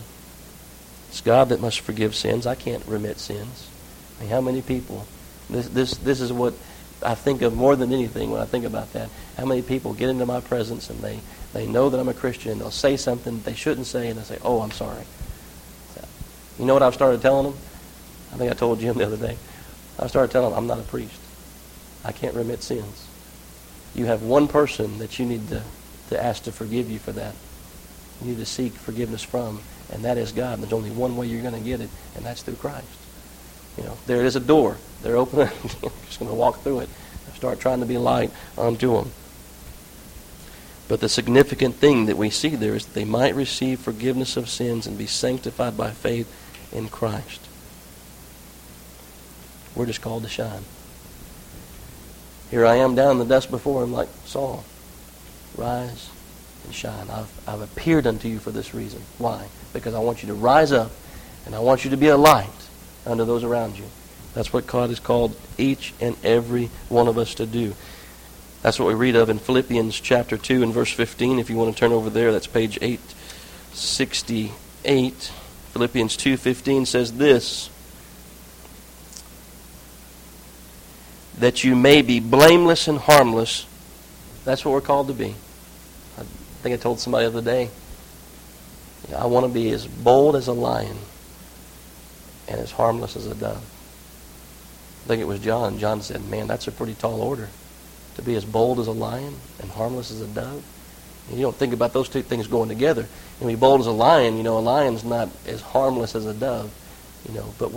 It's God that must forgive sins. I can't remit sins. I mean, how many people? This is what I think of more than anything when I think about that. How many people get into my presence and they know that I'm a Christian and they'll say something that they shouldn't say and they'll say, oh, I'm sorry. You know what I've started telling them? I think I told Jim the other day. I started telling them, I'm not a priest. I can't remit sins. You have one person that you need to ask to forgive you for that. You need to seek forgiveness from. And that is God. And there's only one way you're going to get it, and that's through Christ. You know, there is a door. They're open. I'm just going to walk through it and start trying to be light unto them. But the significant thing that we see there is that they might receive forgiveness of sins and be sanctified by faith in Christ. We're just called to shine. Here I am down in the dust before him like Saul. Rise and shine. I've appeared unto you for this reason. Why? Because I want you to rise up and I want you to be a light unto those around you. That's what God has called each and every one of us to do. That's what we read of in Philippians chapter 2 and verse 15. If you want to turn over there, that's page 868. Philippians 2:15 says this: that you may be blameless and harmless. That's what we're called to be. I think I told somebody the other day, I want to be as bold as a lion and as harmless as a dove. I think it was John. John said, man, that's a pretty tall order, to be as bold as a lion and harmless as a dove. And you don't think about those two things going together. To be bold as a lion, you know, a lion's not as harmless as a dove. You know, but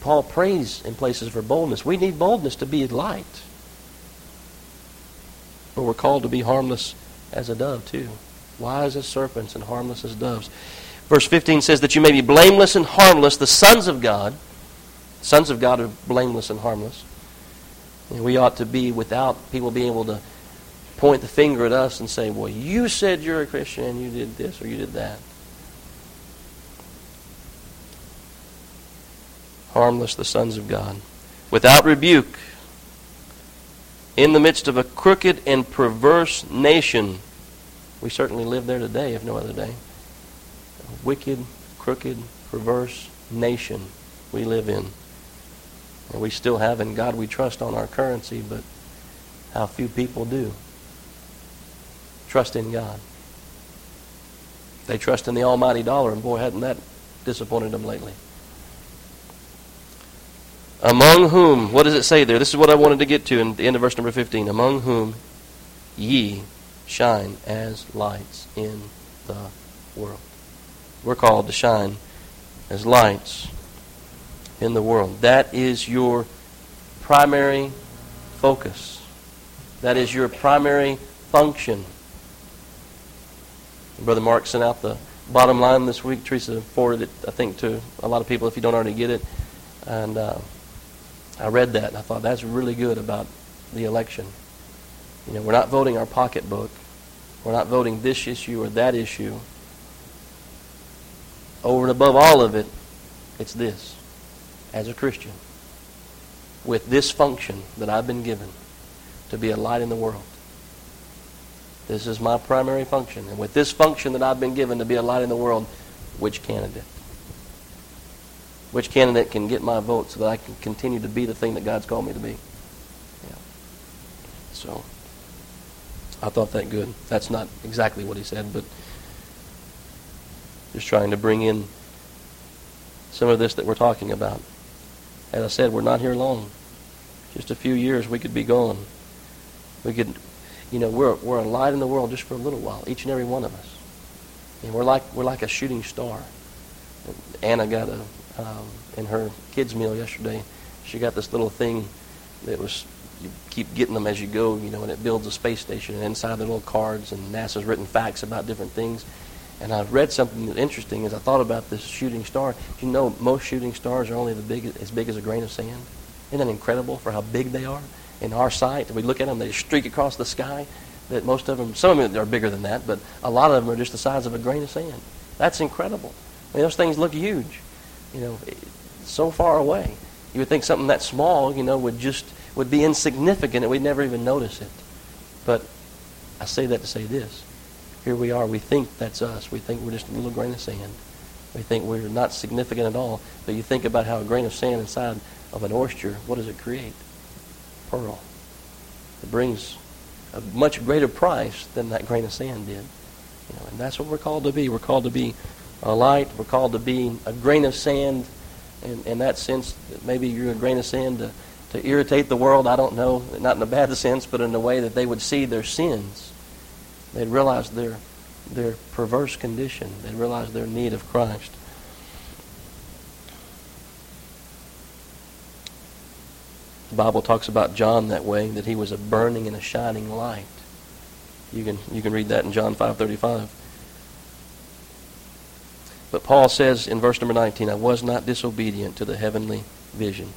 Paul prays in places for boldness. We need boldness to be light. But we're called to be harmless as a dove too. Wise as serpents and harmless as doves. Verse 15 says that you may be blameless and harmless, the sons of God. Sons of God are blameless and harmless. And we ought to be without people being able to point the finger at us and say, well, you said you're a Christian and you did this or you did that. Harmless, the sons of God. Without rebuke, in the midst of a crooked and perverse nation. We certainly live there today, if no other day. A wicked, crooked, perverse nation we live in. And we still have in God we trust on our currency, but how few people do trust in God. They trust in the almighty dollar, and boy, hadn't that disappointed them lately. Among whom, what does it say there? This is what I wanted to get to in the end of verse number 15. Among whom ye shine as lights in the world. We're called to shine as lights in the world. That is your primary focus. That is your primary function. Brother Mark sent out the bottom line this week. Teresa forwarded it, I think, to a lot of people if you don't already get it. And I read that and I thought that's really good about the election. You know, we're not voting our pocketbook. We're not voting this issue or that issue. Over and above all of it, it's this. As a Christian, with this function that I've been given, to be a light in the world. This is my primary function. And with this function that I've been given to be a light in the world, which candidate? Which candidate can get my vote so that I can continue to be the thing that God's called me to be? Yeah. So, I thought that good. That's not exactly what he said, but just trying to bring in some of this that we're talking about. As I said, we're not here long. Just a few years, we could be gone. We could, you know, we're a light in the world just for a little while, each and every one of us. And we're like a shooting star. Anna got a. In her kids' meal yesterday, she got this little thing that was, you keep getting them as you go, you know, and it builds a space station. And inside there are little cards, and NASA's written facts about different things. And I've read something that's interesting as I thought about this shooting star. Do you know most shooting stars are only as big as a grain of sand? Isn't that incredible for how big they are? In our sight, we look at them, they streak across the sky. That most of them, some of them are bigger than that, but a lot of them are just the size of a grain of sand. That's incredible. I mean, those things look huge. You know, so far away. You would think something that small, you know, would be insignificant and we'd never even notice it. But I say that to say this. Here we are. We think that's us. We think we're just a little grain of sand. We think we're not significant at all. But you think about how a grain of sand inside of an oyster, what does it create? Pearl. It brings a much greater price than that grain of sand did. You know, and that's what we're called to be. We're called to be a light. We're called to be a grain of sand. In that sense, maybe you're a grain of sand to irritate the world. I don't know. Not in a bad sense, but in a way that they would see their sins. They'd realize their perverse condition. They'd realize their need of Christ. The Bible talks about John that way, that he was a burning and a shining light. You can read that in John 5:35. But Paul says in verse number 19, I was not disobedient to the heavenly vision.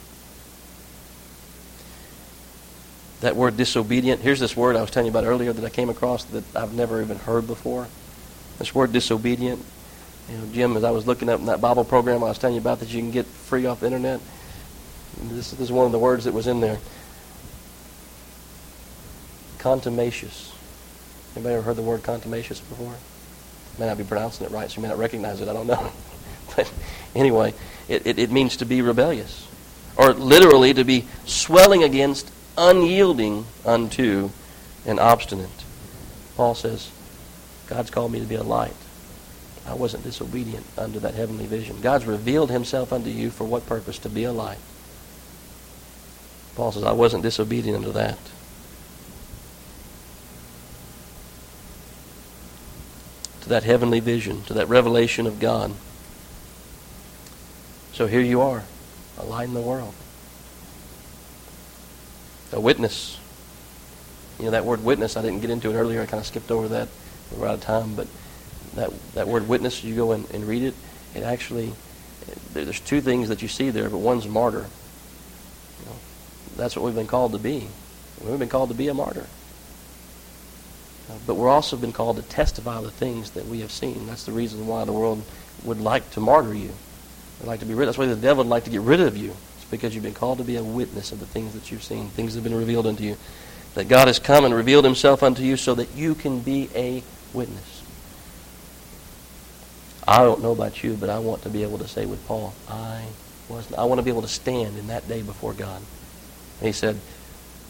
That word disobedient, here's this word I was telling you about earlier that I came across that I've never even heard before. This word disobedient, you know, Jim, as I was looking up in that Bible program I was telling you about that you can get free off the internet, this is one of the words that was in there. Contumacious. Anybody ever heard the word contumacious before? May not be pronouncing it right, so you may not recognize it. I don't know. But anyway, it means to be rebellious. Or literally to be swelling against, unyielding unto, and obstinate. Paul says, God's called me to be a light. I wasn't disobedient unto that heavenly vision. God's revealed himself unto you for what purpose? To be a light. Paul says, I wasn't disobedient unto that. To that heavenly vision, to that revelation of God. So here you are, a light in the world. A witness. You know, that word witness, I didn't get into it earlier, I kind of skipped over that. We're out of time, but that word witness, you go and read it, it actually, there's two things that you see there, but one's martyr. You know, that's what we've been called to be. We've been called to be a martyr. But we're also been called to testify the things that we have seen. That's the reason why the world would like to martyr you. They'd like to be rid. That's why the devil would like to get rid of you. It's because you've been called to be a witness of the things that you've seen, things that have been revealed unto you. That God has come and revealed himself unto you so that you can be a witness. I don't know about you, but I want to be able to say with Paul, I was. I want to be able to stand in that day before God. And he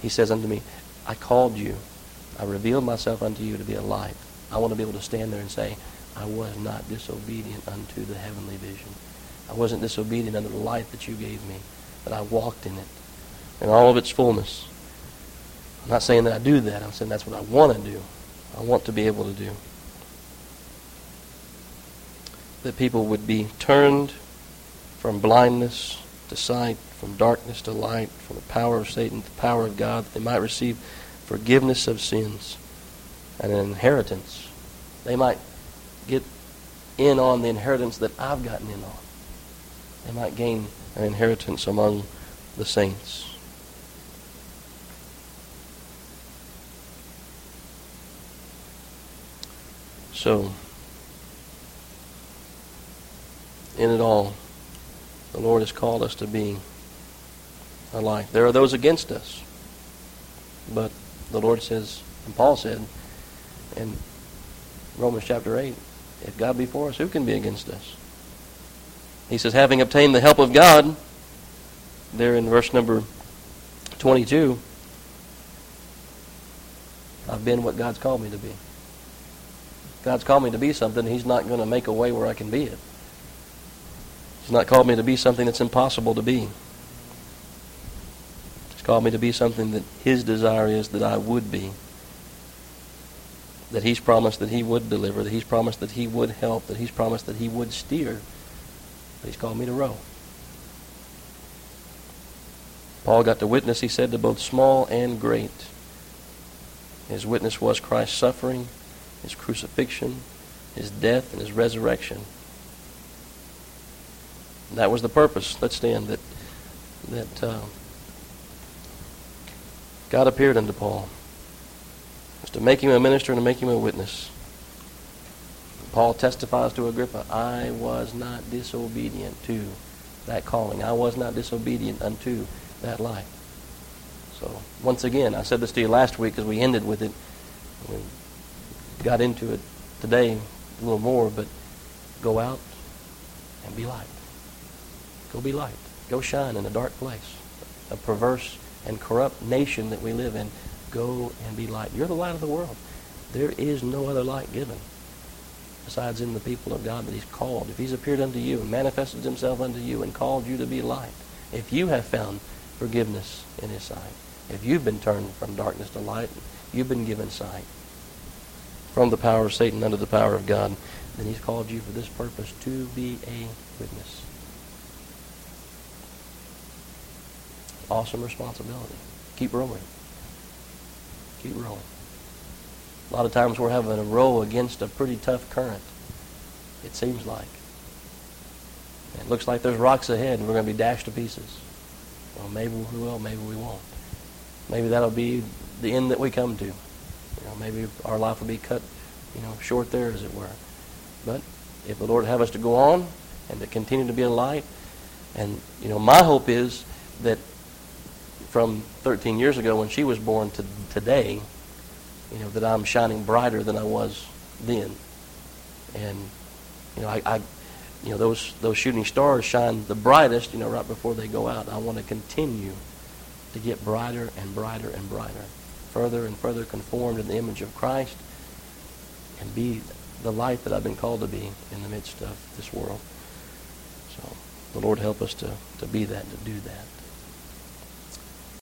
says unto me, I called you. I revealed myself unto you to be a light. I want to be able to stand there and say, I was not disobedient unto the heavenly vision. I wasn't disobedient unto the light that you gave me, but I walked in it in all of its fullness. I'm not saying that I do that. I'm saying that's what I want to do. I want to be able to do. That people would be turned from blindness to sight, from darkness to light, from the power of Satan to the power of God, that they might receive forgiveness of sins and an inheritance. They might get in on the inheritance that I've gotten in on. They might gain an inheritance among the saints. So, in it all, the Lord has called us to be a light. There are those against us. But the Lord says, and Paul said in Romans chapter 8, if God be for us, who can be against us? He says, having obtained the help of God, there in verse number 22, I've been what God's called me to be. If God's called me to be something, He's not going to make a way where I can be it. He's not called me to be something that's impossible to be. He's called me to be something that His desire is that I would be. That He's promised that He would deliver, that He's promised that He would help, that He's promised that He would steer. But He's called me to row. Paul got to witness, he said, to both small and great. His witness was Christ's suffering, His crucifixion, His death, and His resurrection. That was the purpose. Let's stand. That God appeared unto Paul. It was to make him a minister and to make him a witness. Paul testifies to Agrippa, I was not disobedient to that calling. I was not disobedient unto that life. So, once again, I said this to you last week because we ended with it. We got into it today a little more, but go out and be light. Go be light. Go shine in a dark place. A perverse and corrupt nation that we live in. Go and be light. You're the light of the world. There is no other light given besides in the people of God that He's called. If He's appeared unto you and manifested Himself unto you and called you to be light, if you have found forgiveness in His sight, if you've been turned from darkness to light, you've been given sight from the power of Satan unto the power of God, then He's called you for this purpose to be a witness. Awesome responsibility. Keep rowing. Keep rowing. A lot of times we're having a row against a pretty tough current, it seems like. It looks like there's rocks ahead and we're going to be dashed to pieces. Well, maybe we will, maybe we won't. Maybe that'll be the end that we come to. Maybe our life will be cut short there, as it were. But if the Lord have us to go on and to continue to be a light, and my hope is that from 13 years ago when she was born to today, that I'm shining brighter than I was then. And, I those shooting stars shine the brightest, right before they go out. I want to continue to get brighter and brighter and brighter, further and further conformed to the image of Christ and be the light that I've been called to be in the midst of this world. So the Lord help us to be that, to do that.